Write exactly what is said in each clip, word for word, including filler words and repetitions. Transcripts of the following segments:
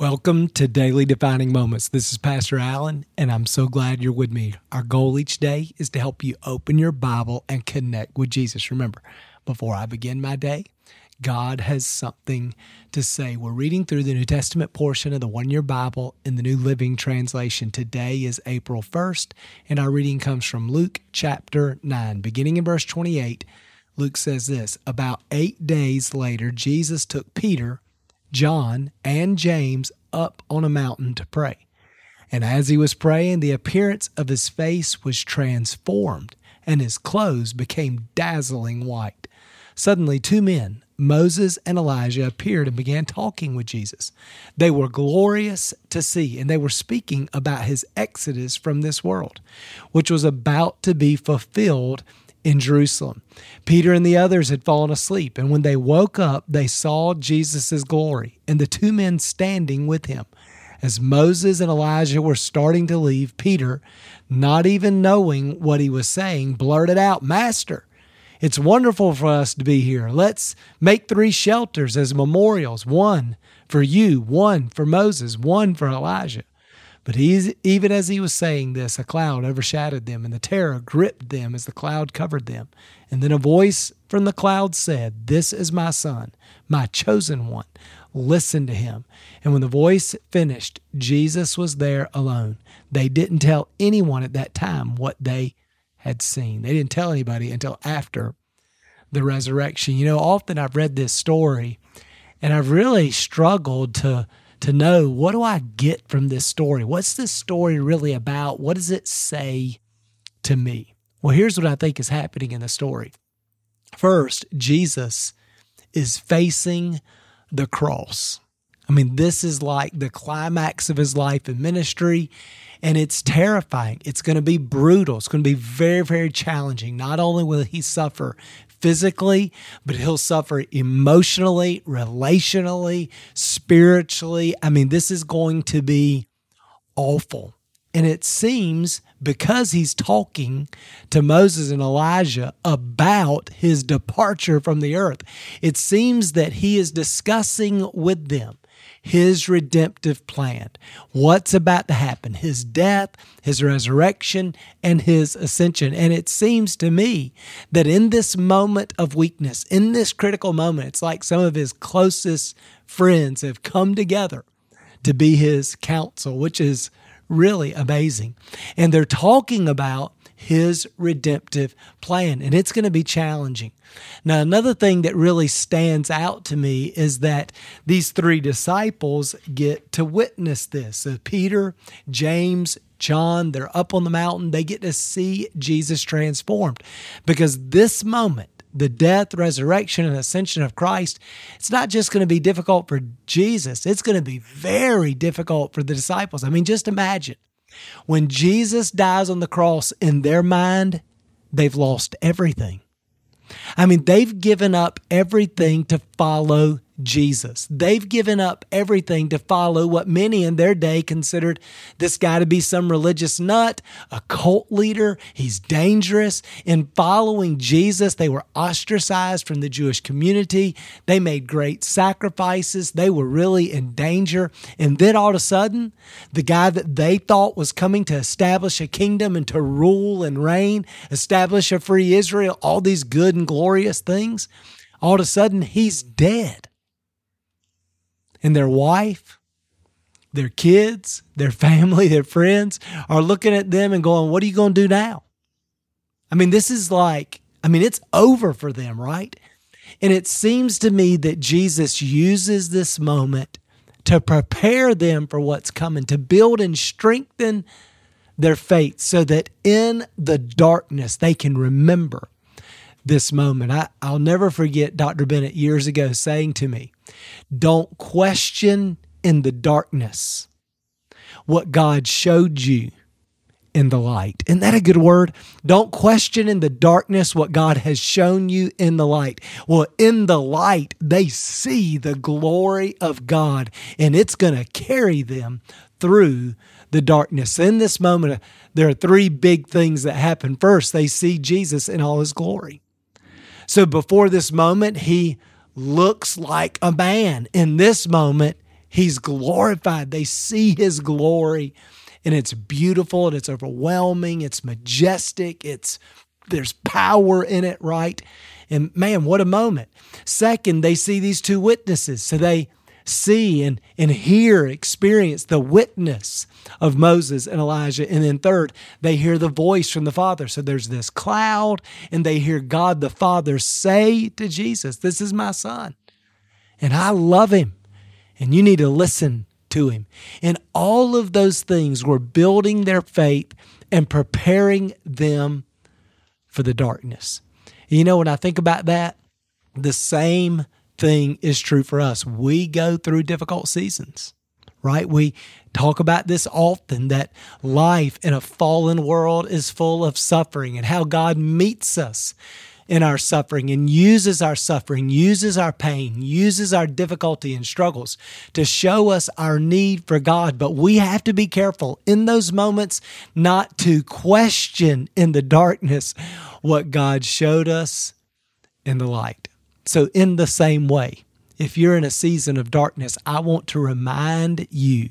Welcome to Daily Defining Moments. This is Pastor Allen, and I'm so glad you're with me. Our goal each day is to help you open your Bible and connect with Jesus. Remember, before I begin my day, God has something to say. We're reading through the New Testament portion of the one-year Bible in the New Living Translation. Today is April first, and our reading comes from Luke chapter nine, beginning in verse twenty-eight. Luke says this, "About eight days later, Jesus took Peter, John, and James up on a mountain to pray. And as he was praying, the appearance of his face was transformed, and his clothes became dazzling white. Suddenly two men, Moses and Elijah, appeared and began talking with Jesus. They were glorious to see, and they were speaking about his exodus from this world, which was about to be fulfilled in Jerusalem. Peter and the others had fallen asleep, and when they woke up, they saw Jesus' glory and the two men standing with him. As Moses and Elijah were starting to leave, Peter, not even knowing what he was saying, blurted out, 'Master, it's wonderful for us to be here. Let's make three shelters as memorials, one for you, one for Moses, one for Elijah.' But he, even as he was saying this, a cloud overshadowed them, and the terror gripped them as the cloud covered them. And then a voice from the cloud said, 'This is my son, my chosen one. Listen to him.' And when the voice finished, Jesus was there alone. They didn't tell anyone at that time what they had seen." They didn't tell anybody until after the resurrection. You know, often I've read this story, and I've really struggled to to know, what do I get from this story? What's this story really about? What does it say to me? Well, here's what I think is happening in the story. First, Jesus is facing the cross. I mean, this is like the climax of his life and ministry, and it's terrifying. It's going to be brutal. It's going to be very, very challenging. Not only will he suffer physically, but he'll suffer emotionally, relationally, spiritually. I mean, this is going to be awful. And it seems because he's talking to Moses and Elijah about his departure from the earth, it seems that he is discussing with them his redemptive plan, what's about to happen, his death, his resurrection, and his ascension. And it seems to me that in this moment of weakness, in this critical moment, it's like some of his closest friends have come together to be his counsel, which is really amazing. And they're talking about his redemptive plan, and it's going to be challenging. Now, another thing that really stands out to me is that these three disciples get to witness this. So Peter, James, John, they're up on the mountain. They get to see Jesus transformed, because this moment, the death, resurrection, and ascension of Christ, it's not just going to be difficult for Jesus. It's going to be very difficult for the disciples. I mean, just imagine when Jesus dies on the cross, in their mind, they've lost everything. I mean, they've given up everything to follow Jesus. They've given up everything to follow what many in their day considered this guy to be some religious nut, a cult leader. He's dangerous. In following Jesus, they were ostracized from the Jewish community. They made great sacrifices. They were really in danger. And then all of a sudden, the guy that they thought was coming to establish a kingdom and to rule and reign, establish a free Israel, all these good and glorious things, all of a sudden, he's dead. And their wife, their kids, their family, their friends are looking at them and going, "What are you going to do now?" I mean, this is like, I mean, it's over for them, right? And it seems to me that Jesus uses this moment to prepare them for what's coming, to build and strengthen their faith so that in the darkness they can remember this moment. I, I'll never forget Doctor Bennett years ago saying to me, "Don't question in the darkness what God showed you in the light." Isn't that a good word? Don't question in the darkness what God has shown you in the light. Well, in the light, they see the glory of God, and it's going to carry them through the darkness. In this moment, there are three big things that happen. First, they see Jesus in all his glory. So before this moment, he looks like a man. In this moment, He's glorified. They see his glory, and it's beautiful, and it's overwhelming, it's majestic, it's there's power in it, right? And man, what a moment. Second, they see these two witnesses. So they see and, and hear, experience the witness of Moses and Elijah. And then third, they hear the voice from the Father. So there's this cloud, and they hear God the Father say to Jesus, "This is my son, and I love him, and you need to listen to him." And all of those things were building their faith and preparing them for the darkness. You know, when I think about that, the same thing is true for us. We go through difficult seasons, right? We talk about this often, that life in a fallen world is full of suffering, and how God meets us in our suffering and uses our suffering, uses our pain, uses our difficulty and struggles to show us our need for God. But we have to be careful in those moments not to question in the darkness what God showed us in the light. So in the same way, if you're in a season of darkness, I want to remind you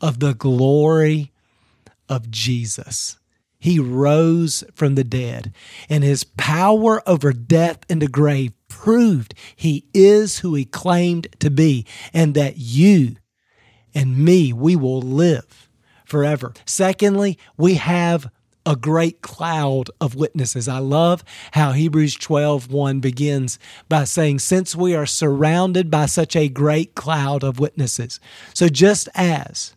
of the glory of Jesus. He rose from the dead, and his power over death and the grave proved he is who he claimed to be, and that you and me, we will live forever. Secondly, we have a great cloud of witnesses. I love how Hebrews twelve one begins by saying, "Since we are surrounded by such a great cloud of witnesses." So just as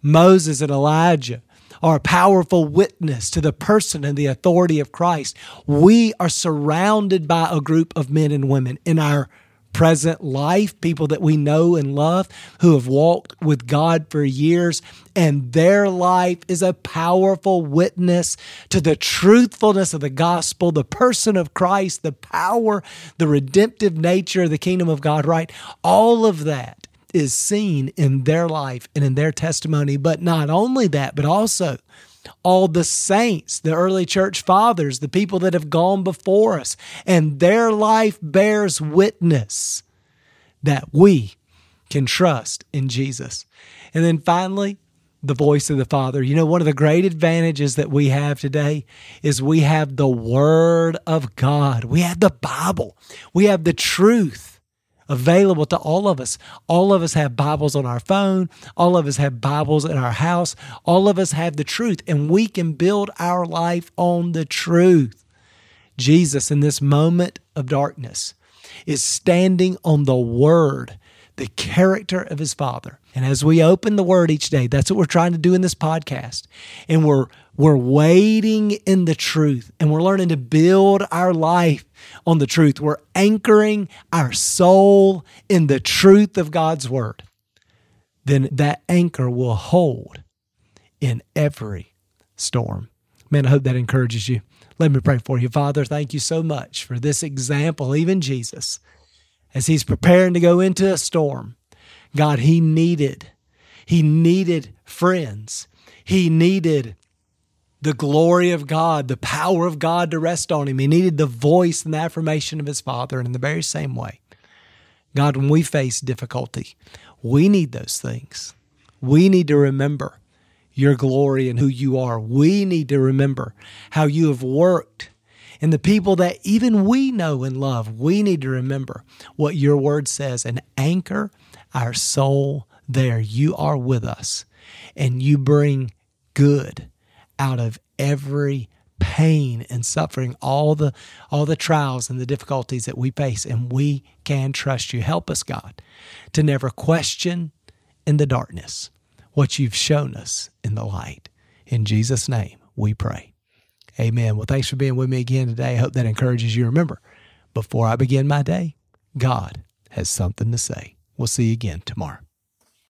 Moses and Elijah are a powerful witness to the person and the authority of Christ, we are surrounded by a group of men and women in our present life, people that we know and love who have walked with God for years, and their life is a powerful witness to the truthfulness of the gospel, the person of Christ, the power, the redemptive nature of the kingdom of God, right? All of that is seen in their life and in their testimony. But not only that, but also all the saints, the early church fathers, the people that have gone before us, and their life bears witness that we can trust in Jesus. And then finally, the voice of the Father. You know, one of the great advantages that we have today is we have the Word of God. We have the Bible. We have the truth available to all of us. All of us have Bibles on our phone. All of us have Bibles in our house. All of us have the truth, and we can build our life on the truth. Jesus, in this moment of darkness, is standing on the Word, the character of his Father. And as we open the Word each day, that's what we're trying to do in this podcast. And we're we're wading in the truth, and we're learning to build our life on the truth. We're anchoring our soul in the truth of God's Word. Then that anchor will hold in every storm. Man, I hope that encourages you. Let me pray for you. Father, thank you so much for this example, even Jesus, as he's preparing to go into a storm. God, he needed, he needed friends. He needed the glory of God, the power of God to rest on him. He needed the voice and the affirmation of his Father. And in the very same way, God, when we face difficulty, we need those things. We need to remember your glory and who you are. We need to remember how you have worked and the people that even we know and love. We need to remember what your Word says and anchor our soul there. You are with us, and you bring good out of every pain and suffering, all the all the trials and the difficulties that we face, and we can trust you. Help us, God, to never question in the darkness what you've shown us in the light. In Jesus' name we pray. Amen. Well, thanks for being with me again today. I hope that encourages you. Remember, before I begin my day, God has something to say. We'll see you again tomorrow.